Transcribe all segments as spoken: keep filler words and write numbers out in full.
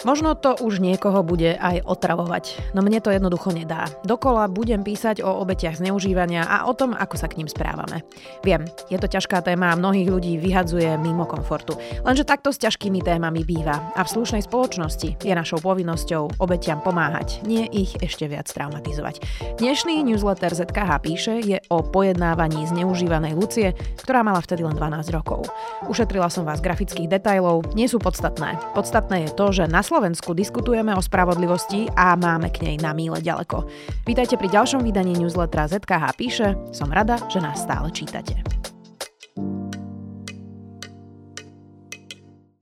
Možno to už niekoho bude aj otravovať, no mne to jednoducho nedá. Dokola budem písať o obetiach zneužívania a o tom, ako sa k ním správame. Viem, je to ťažká téma a mnohých ľudí vyhadzuje mimo komfortu. Lenže takto s ťažkými témami býva a v slušnej spoločnosti je našou povinnosťou obetiam pomáhať, nie ich ešte viac traumatizovať. Dnešný newsletter zet ká há píše je o pojednávaní zneužívanej Lucie, ktorá mala vtedy len dvanásť rokov. Ušetrila som vás grafických detailov, nie sú podstatné. Podstatné je to, že na Slovensku diskutujeme o spravodlivosti a máme k nej na míle ďaleko. Vítajte pri ďalšom vydaní newslettera zet ká há píše. Som rada, že nás stále čítate.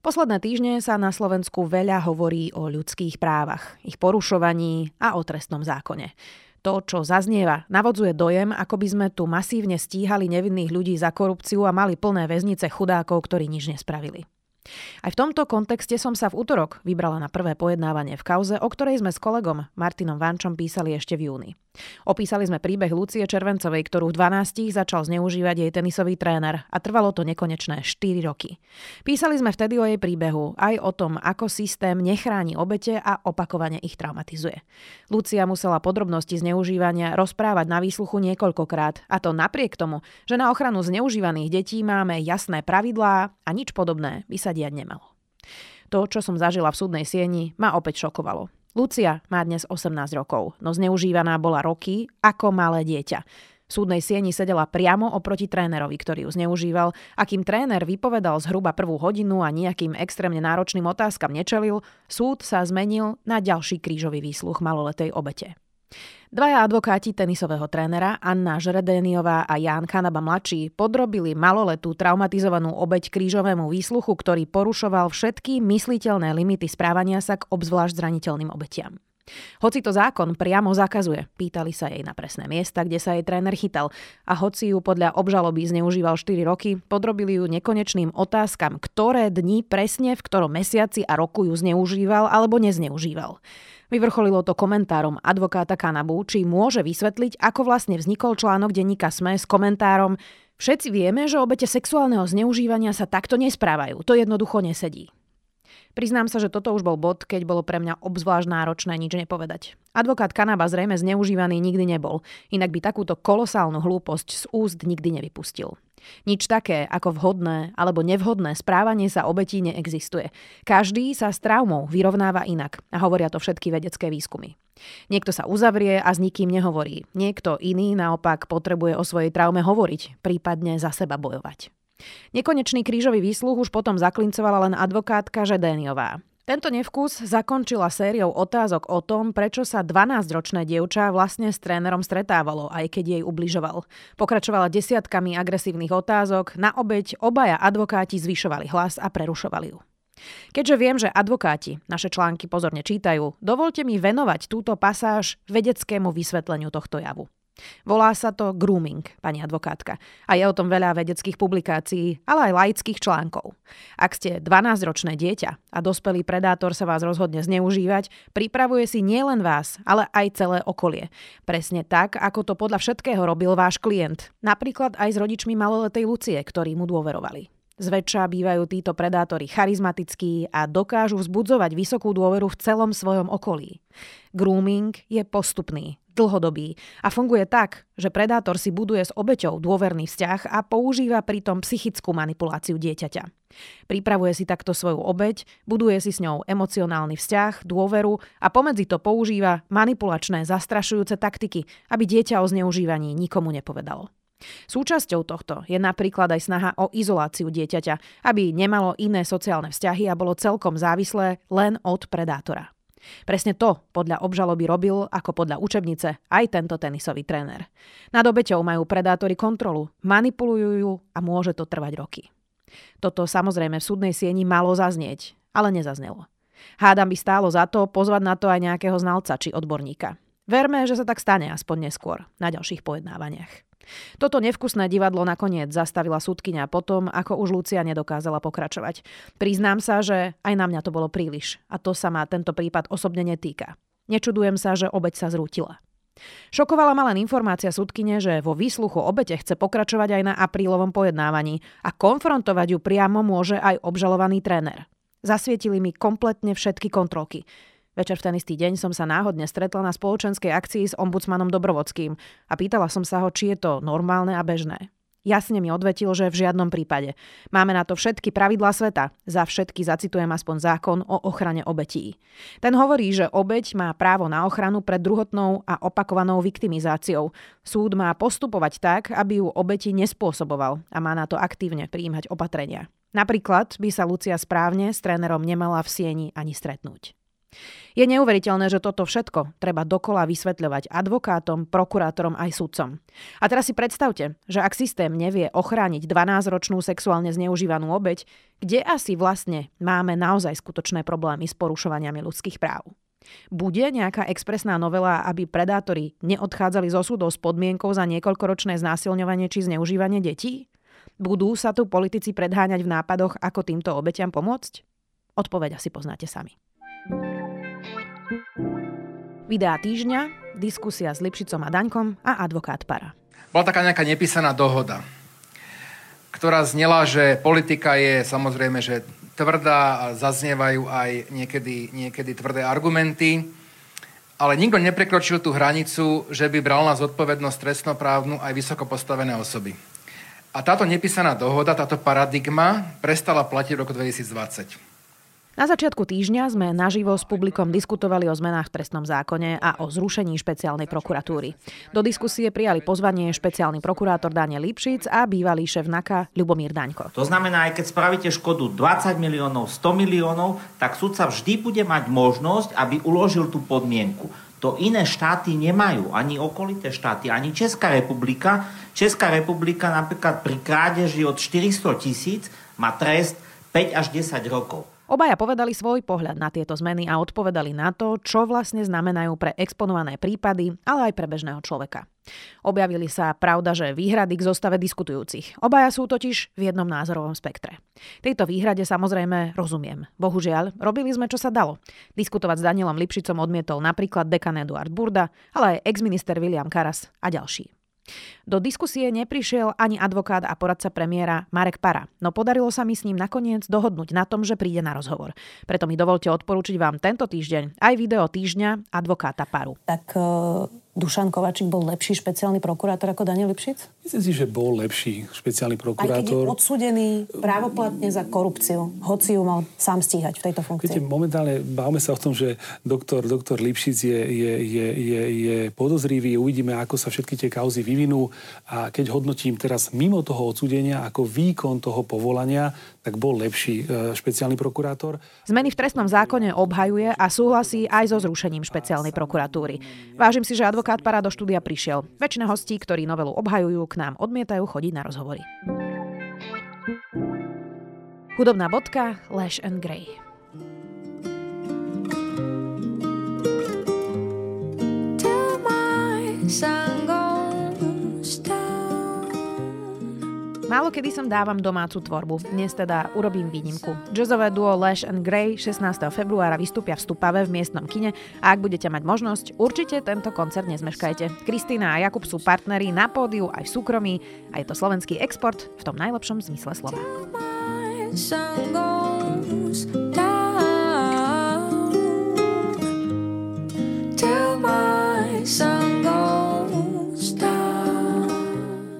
Posledné týždne sa na Slovensku veľa hovorí o ľudských právach, ich porušovaní a o trestnom zákone. To, čo zaznieva, navodzuje dojem, ako by sme tu masívne stíhali nevinných ľudí za korupciu a mali plné väznice chudákov, ktorí nič nespravili. Aj v tomto kontexte som sa v utorok vybrala na prvé pojednávanie v kauze, o ktorej sme s kolegom Martinom Vančom písali ešte v júni. Opísali sme príbeh Lucie Červencovej, ktorú v dvanástich začal zneužívať jej tenisový tréner a trvalo to nekonečné štyri roky. Písali sme vtedy o jej príbehu, aj o tom, ako systém nechráni obete a opakovane ich traumatizuje. Lucia musela podrobnosti zneužívania rozprávať na výsluchu niekoľkokrát, a to napriek tomu, že na ochranu zneužívaných detí máme jasné pravidlá a nič podobné by sa diať nemalo. To, čo som zažila v súdnej sieni, ma opäť šokovalo. Lucia má dnes osemnásť rokov, no zneužívaná bola roky ako malé dieťa. V súdnej sieni sedela priamo oproti trénerovi, ktorý ju zneužíval, a kým tréner vypovedal zhruba prvú hodinu a nejakým extrémne náročným otázkam nečelil, súd sa zmenil na ďalší krížový výsluch maloletej obete. Dvaja advokáti tenisového trénera, Anna Žredéniová a Ján Kanaba mladší, podrobili maloletú traumatizovanú obeť krížovému výsluchu, ktorý porušoval všetky mysliteľné limity správania sa k obzvlášť zraniteľným obetiam. Hoci to zákon priamo zakazuje, pýtali sa jej na presné miesta, kde sa jej tréner chytal, a hoci ju podľa obžaloby zneužíval štyri roky, podrobili ju nekonečným otázkam, ktoré dni presne v ktorom mesiaci a roku ju zneužíval alebo nezneužíval. Vyvrcholilo to komentárom advokáta Kanabu, či môže vysvetliť, ako vlastne vznikol článok denníka es em e s komentárom: všetci vieme, že obete sexuálneho zneužívania sa takto nesprávajú, to jednoducho nesedí. Priznám sa, že toto už bol bod, keď bolo pre mňa obzvlášť náročné nič nepovedať. Advokát Kanaba zrejme zneužívaný nikdy nebol, inak by takúto kolosálnu hlúposť z úst nikdy nevypustil. Nič také ako vhodné alebo nevhodné správanie sa obetí neexistuje. Každý sa s traumou vyrovnáva inak a hovoria to všetky vedecké výskumy. Niekto sa uzavrie a s nikým nehovorí. Niekto iný naopak potrebuje o svojej traume hovoriť, prípadne za seba bojovať. Nekonečný krížový výsluch už potom zaklincovala len advokátka Žedéniová. Tento nevkus zakončila sériou otázok o tom, prečo sa dvanásťročné dievča vlastne s trénerom stretávalo, aj keď jej ubližoval. Pokračovala desiatkami agresívnych otázok, na obeť obaja advokáti zvyšovali hlas a prerušovali ju. Keďže viem, že advokáti naše články pozorne čítajú, dovolte mi venovať túto pasáž vedeckému vysvetleniu tohto javu. Volá sa to grooming, pani advokátka, a je o tom veľa vedeckých publikácií, ale aj laických článkov. Ak ste dvanásťročné dieťa a dospelý predátor sa vás rozhodne zneužívať, pripravuje si nielen vás, ale aj celé okolie. Presne tak, ako to podľa všetkého robil váš klient, napríklad aj s rodičmi maloletej Lucie, ktorí mu dôverovali. Zväčša bývajú títo predátori charizmatickí a dokážu vzbudzovať vysokú dôveru v celom svojom okolí. Grooming je postupný, dlhodobý a funguje tak, že predátor si buduje s obeťou dôverný vzťah a používa pritom psychickú manipuláciu dieťaťa. Pripravuje si takto svoju obeť, buduje si s ňou emocionálny vzťah, dôveru a pomedzi to používa manipulačné, zastrašujúce taktiky, aby dieťa o zneužívaní nikomu nepovedalo. Súčasťou tohto je napríklad aj snaha o izoláciu dieťaťa, aby nemalo iné sociálne vzťahy a bolo celkom závislé len od predátora. Presne to podľa obžaloby robil, ako podľa učebnice, aj tento tenisový tréner. Nad obeťou majú predátori kontrolu, manipulujú ju a môže to trvať roky. Toto samozrejme v súdnej sieni malo zaznieť, ale nezaznelo. Hádam by stálo za to pozvať na to aj nejakého znalca či odborníka. Verme, že sa tak stane aspoň neskôr, na ďalších pojednávaniach. Toto nevkusné divadlo nakoniec zastavila súdkyňa potom, ako už Lucia nedokázala pokračovať. Priznám sa, že aj na mňa to bolo príliš a to sa ma tento prípad osobne netýka. Nečudujem sa, že obeť sa zrútila. Šokovala ma len informácia súdkyne, že vo výsluchu obete chce pokračovať aj na aprílovom pojednávaní a konfrontovať ju priamo môže aj obžalovaný tréner. Zasvietili mi kompletne všetky kontrolky. Večer v ten istý deň som sa náhodne stretla na spoločenskej akcii s ombudsmanom Dobrovodským a pýtala som sa ho, či je to normálne a bežné. Jasne mi odvetil, že v žiadnom prípade. Máme na to všetky pravidlá sveta. Za všetky zacitujem aspoň zákon o ochrane obetí. Ten hovorí, že obeť má právo na ochranu pred druhotnou a opakovanou viktimizáciou. Súd má postupovať tak, aby ju obeti nespôsoboval a má na to aktívne prijímať opatrenia. Napríklad by sa Lucia správne s trénerom nemala v sieni ani stretnúť. Je neuveriteľné, že toto všetko treba dokola vysvetľovať advokátom, prokurátorom aj sudcom. A teraz si predstavte, že ak systém nevie ochrániť dvanásťročnú sexuálne zneužívanú obeť, kde asi vlastne máme naozaj skutočné problémy s porušovaniami ľudských práv? Bude nejaká expresná novela, aby predátori neodchádzali zo súdov s podmienkou za niekoľkoročné znásilňovanie či zneužívanie detí? Budú sa tu politici predháňať v nápadoch, ako týmto obeťam pomôcť? Odpoveď asi poznáte sami. Videá týždňa, diskusia s Lipšicom a Daňkom a advokát Para. Bola taká nejaká nepísaná dohoda, ktorá znela, že politika je samozrejme, že tvrdá a zaznievajú aj niekedy, niekedy tvrdé argumenty, ale nikto neprekročil tú hranicu, že by bral na zodpovednosť trestnoprávnu aj vysoko postavené osoby. A táto nepísaná dohoda, táto paradigma prestala platiť v roku dvetisícdvadsať. Na začiatku týždňa sme naživo s publikom diskutovali o zmenách v trestnom zákone a o zrušení špeciálnej prokuratúry. Do diskusie prijali pozvanie špeciálny prokurátor Daniel Lipšic a bývalý šéf NAKA Ľubomír Daňko. To znamená, aj keď spravíte škodu dvadsať miliónov, sto miliónov, tak sudca vždy bude mať možnosť, aby uložil tú podmienku. To iné štáty nemajú, ani okolité štáty, ani Česká republika. Česká republika napríklad pri krádeži od štyristo tisíc má trest päť až desať rokov. Obaja povedali svoj pohľad na tieto zmeny a odpovedali na to, čo vlastne znamenajú pre exponované prípady, ale aj pre bežného človeka. Objavili sa, pravda, že výhrady k zostave diskutujúcich. Obaja sú totiž v jednom názorovom spektre. Tejto výhrade samozrejme rozumiem. Bohužiaľ, robili sme, čo sa dalo. Diskutovať s Danielom Lipšicom odmietol napríklad dekan Eduard Burda, ale aj exminister William Karas a ďalší. Do diskusie neprišiel ani advokát a poradca premiéra Marek Para, no podarilo sa mi s ním nakoniec dohodnúť na tom, že príde na rozhovor. Preto mi dovolte odporúčiť vám tento týždeň aj video týždňa advokáta Paru. Tak uh, Dušan Kovačik bol lepší špeciálny prokurátor ako Daniel Lipšic? Myslím si, že bol lepší špeciálny prokurátor. Aj keď je odsúdený právoplatne za korupciu, hoci ju mal sám stíhať v tejto funkcii. Viete, momentálne bávame sa o tom, že doktor, doktor Lipšic je, je, je, je, je podozrivý. Uvidíme, ako sa všetky tie kauzy vyvinú. A keď hodnotím teraz mimo toho odsúdenia ako výkon toho povolania, tak bol lepší špeciálny prokurátor. Zmeny v trestnom zákone obhajuje a súhlasí aj so zrušením špeciálnej prokuratúry. Vážim si, že advokát Para do štúdia prišiel. Väčšina hostí, ktorí novelu obhajujú, k nám odmietajú chodiť na rozhovory. Hudobná bodka Lash and Grey. Till my sun goes down. Málo kedy som dávam domácu tvorbu. Dnes teda urobím výnimku. Jazzové duo Lash and Grey šestnásteho februára vystúpia v Stupave v miestnom kine a ak budete mať možnosť, určite tento koncert nezmeškajte. Kristína a Jakub sú partneri na pódiu aj v súkromí a je to slovenský export v tom najlepšom zmysle slova.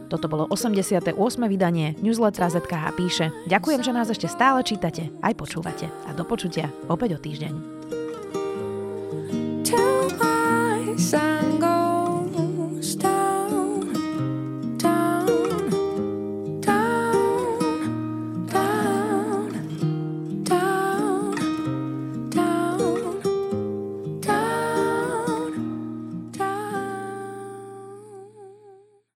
Toto bolo osemdesiate ôsme vydanie newslettera zet ká há píše. Ďakujem, že nás ešte stále čítate, aj počúvate. A do počutia opäť o týždeň.